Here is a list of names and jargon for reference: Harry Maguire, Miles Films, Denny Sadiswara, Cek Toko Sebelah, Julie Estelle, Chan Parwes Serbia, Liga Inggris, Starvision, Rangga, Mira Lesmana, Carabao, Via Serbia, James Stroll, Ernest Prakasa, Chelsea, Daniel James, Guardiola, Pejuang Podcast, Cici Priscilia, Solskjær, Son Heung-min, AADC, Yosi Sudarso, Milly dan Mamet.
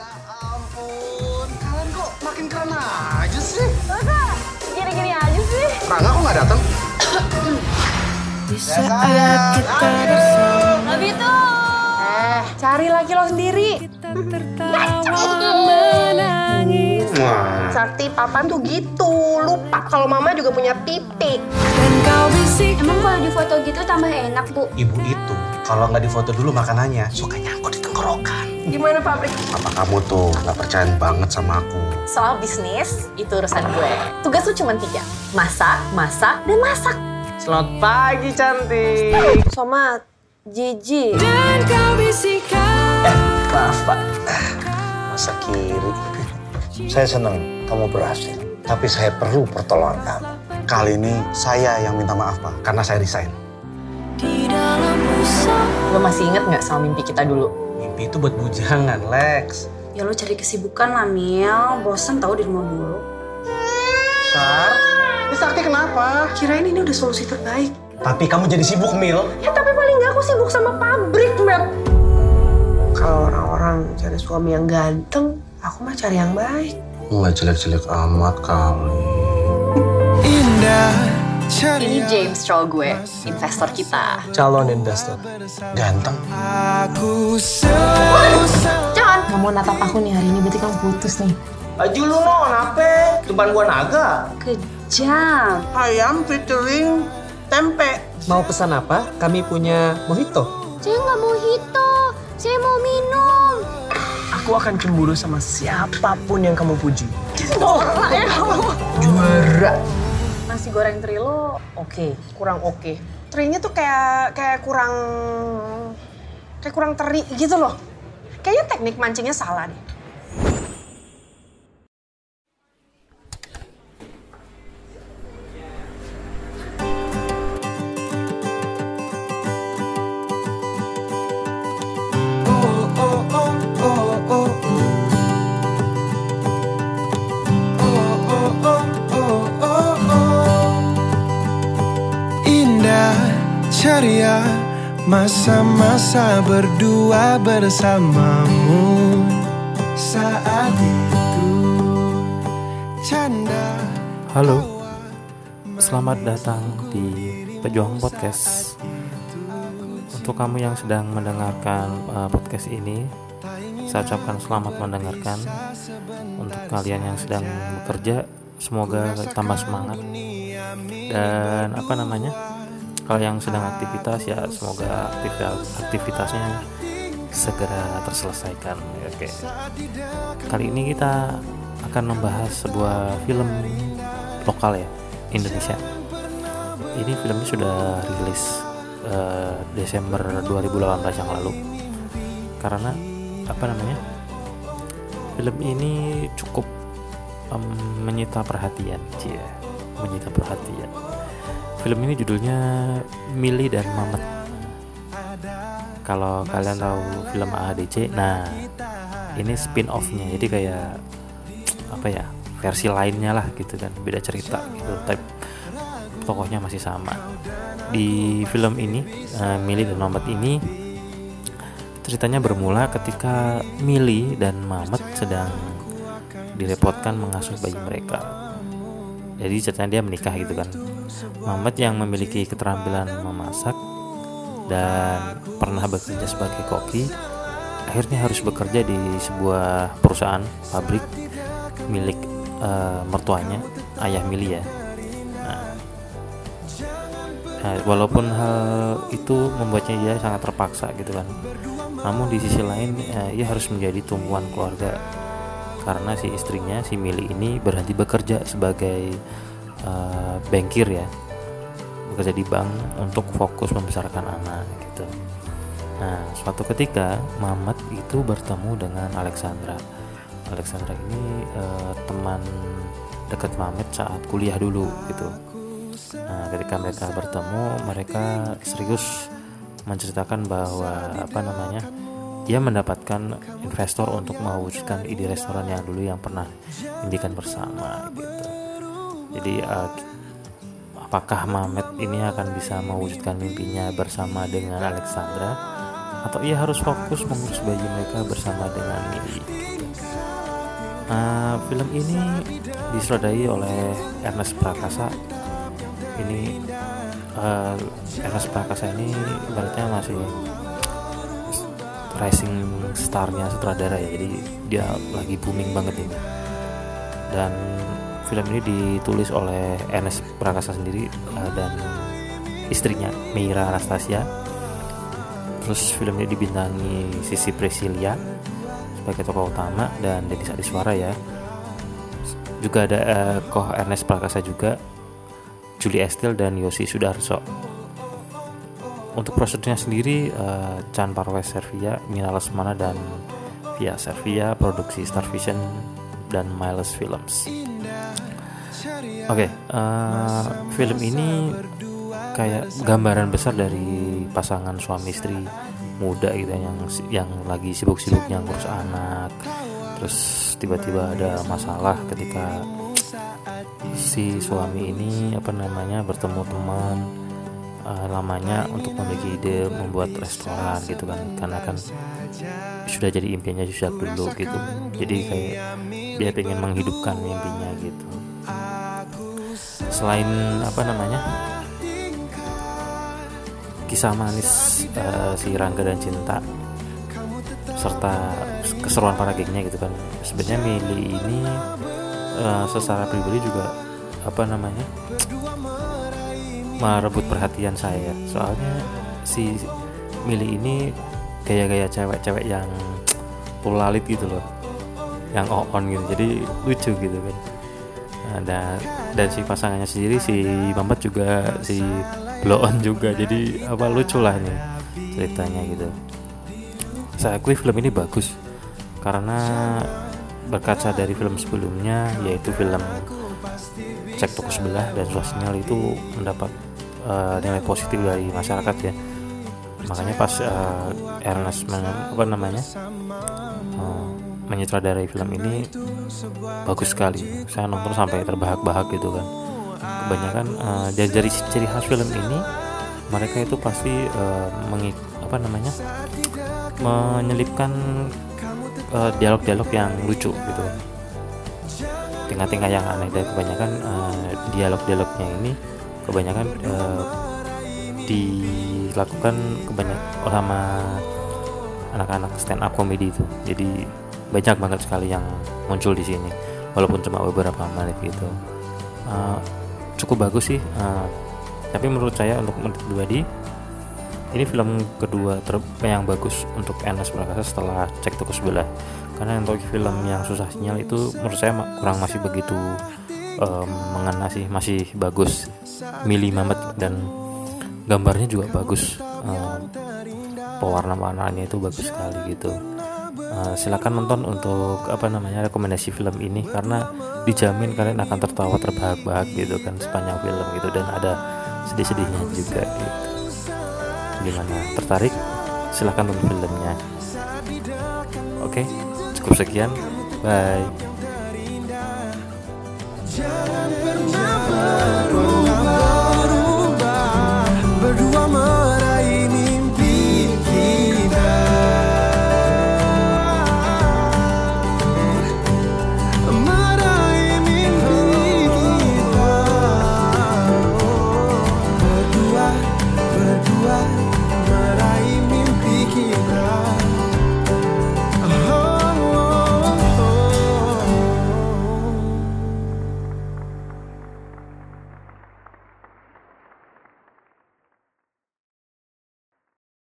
Ya ampun, kalian kok makin keren aja sih? Masa gini-gini aja sih? Rangga kok gak dateng? Di saat kita bersama lebih tuh. Cari lagi lo sendiri. Kita tertawa menangis. Sakti papan tuh gitu, lupa kalau mama juga punya titik. Dan kau bisik. Emang kalau di foto gitu tambah enak, Bu? Ibu itu kalau nggak di foto dulu makanannya suka nyangkut di tenggorokan. Gimana pabrik? Apa kamu tuh nggak percaya banget sama aku? Soal bisnis itu urusan gue. Tugas lu cuma 3, masak, masak, dan masak. Selamat pagi cantik. Somat. Jiji. Dan kau bisikan. Maaf Pak. Masa kiri. Saya senang kamu berhasil. Tapi saya perlu pertolongan kamu. Kali ini saya yang minta maaf Pak. Karena saya resign. Lo masih inget nggak sama mimpi kita dulu? Mimpi itu buat bujangan, Lex. Ya lo cari kesibukan lah, Mil. Bosan tau di rumah mulu. Sar, ini Sakti kenapa? Kirain ini udah solusi terbaik. Tapi kamu jadi sibuk, Mil. Ya tapi paling nggak aku sibuk sama pabrik, Mel. Kalau orang-orang cari suami yang ganteng, aku mah cari yang baik. Nggak jelek-jelek amat kali. Indah. Ini James Stroll gue, investor kita. Calon investor. Ganteng. Chan, kamu mau natap aku nih hari ini, berarti kamu putus nih. Aju lu mau nape? Depan gua naga. Kejam. Ayam featuring tempe. Mau pesan apa? Kami punya mojito. Saya nggak mojito, saya mau minum. Aku akan cemburu sama siapapun yang kamu puji. Juara ya kamu. Juara. Nasi goreng teri lo oke, kurang oke. Terinya tuh kayak kurang teri gitu loh. Kayaknya teknik mancingnya salah deh. Ceria masa-masa berdua bersamamu saat itu canda. Halo, selamat datang di Pejuang Podcast. Untuk kamu yang sedang mendengarkan podcast ini, saya ucapkan selamat mendengarkan. Untuk kalian yang sedang bekerja, semoga tambah semangat. Dan kalau yang sedang aktivitas, ya semoga aktivitasnya segera terselesaikan. Oke. Kali ini kita akan membahas sebuah film lokal ya, Indonesia. Ini filmnya sudah rilis Desember 2018 yang lalu. Karena film ini cukup menyita perhatian, Film ini judulnya Milly dan Mamet. Kalau kalian tahu film AADC, nah ini spin-off-nya. Jadi kayak versi lainnya lah gitu kan, beda cerita gitu. Tapi tokohnya masih sama. Di film ini Milly dan Mamet ini ceritanya bermula ketika Milly dan Mamet sedang direpotkan mengasuh bayi mereka. Jadi ceritanya dia menikah gitu kan. Mamet yang memiliki keterampilan memasak dan pernah bekerja sebagai koki, akhirnya harus bekerja di sebuah perusahaan pabrik milik mertuanya, ayah Milly ya. Nah, walaupun hal itu membuatnya dia sangat terpaksa gitu kan. Namun di sisi lain ia harus menjadi tumpuan keluarga. Karena si istrinya, si Milly ini berhenti bekerja sebagai bankir ya, bekerja di bank untuk fokus membesarkan anak gitu. Nah, suatu ketika Mamet itu bertemu dengan Alexandra. Alexandra ini teman dekat Mamet saat kuliah dulu gitu. Nah, ketika mereka bertemu, mereka serius menceritakan bahwa ia mendapatkan investor untuk mewujudkan ide restoran yang dulu yang pernah impikan bersama gitu. Jadi apakah Mamet ini akan bisa mewujudkan mimpinya bersama dengan Alexandra, atau ia harus fokus mengurus bayi mereka bersama dengan Milly gitu. Film ini disrodai oleh Ernest Prakasa. Ini Ernest Prakasa ini ibaratnya masih rising star-nya sutradara ya, jadi dia lagi booming banget ini. Dan film ini ditulis oleh Ernest Prakasa sendiri dan istrinya Mira Lesmana. Terus film ini dibintangi Cici Priscilia sebagai tokoh utama dan Denny Sadiswara ya. Juga ada Koh Ernest Prakasa juga, Julie Estelle dan Yosi Sudarso. Untuk prosedurnya sendiri Chan Parwes Serbia, Mira Lesmana dan Via Serbia, produksi Starvision dan Miles Films. Oke, film ini kayak gambaran besar dari pasangan suami istri muda gitu yang lagi sibuk-sibuknya ngurus anak, terus tiba-tiba ada masalah ketika si suami ini bertemu teman lamanya untuk memiliki ide membuat restoran gitu kan, karena kan sudah jadi impiannya sejak dulu gitu, jadi kayak dia pengen menghidupkan mimpinya gitu. Selain kisah manis si Rangga dan Cinta serta keseruan para gengnya gitu kan. Sebenarnya Milly ini secara pribadi juga merebut perhatian saya. Soalnya si Milly ini gaya-gaya cewek-cewek yang pulalit gitu loh, yang on gitu, jadi lucu gitu kan. Dan si pasangannya sendiri si Mamet juga si blow on juga, jadi lucu lah ini ceritanya gitu. Saya akui film ini bagus karena berkaca dari film sebelumnya, yaitu film Cek Toko Sebelah dan Suasinyal, itu mendapat nilai positif dari masyarakat ya. Makanya pas Ernest menyutradarai film ini bagus sekali. Saya nonton sampai terbahak-bahak gitu kan. Kebanyakan dari ciri khas film ini mereka itu pasti menyelipkan dialog-dialog yang lucu gitu, tingkah-tingkah yang aneh. Dan kebanyakan dialog-dialognya ini kebanyakan dilakukan kebanyakan sama anak-anak stand up comedy itu, jadi banyak banget sekali yang muncul di sini walaupun cuma beberapa menit gitu. Cukup bagus sih, tapi menurut saya untuk pribadi ini film kedua yang bagus untuk Ernest Prakasa setelah Cek Toko Sebelah, karena untuk film yang Susah Sinyal itu menurut saya kurang masih begitu mengena sih, masih bagus. Milly Mamet dan gambarnya juga bagus, pewarna-warnanya itu bagus sekali gitu. Silakan nonton untuk rekomendasi film ini, karena dijamin kalian akan tertawa terbahak-bahak gitu kan sepanjang film gitu, dan ada sedih-sedihnya juga gitu. Gimana, tertarik? Silakan nonton filmnya. Oke, cukup sekian, bye.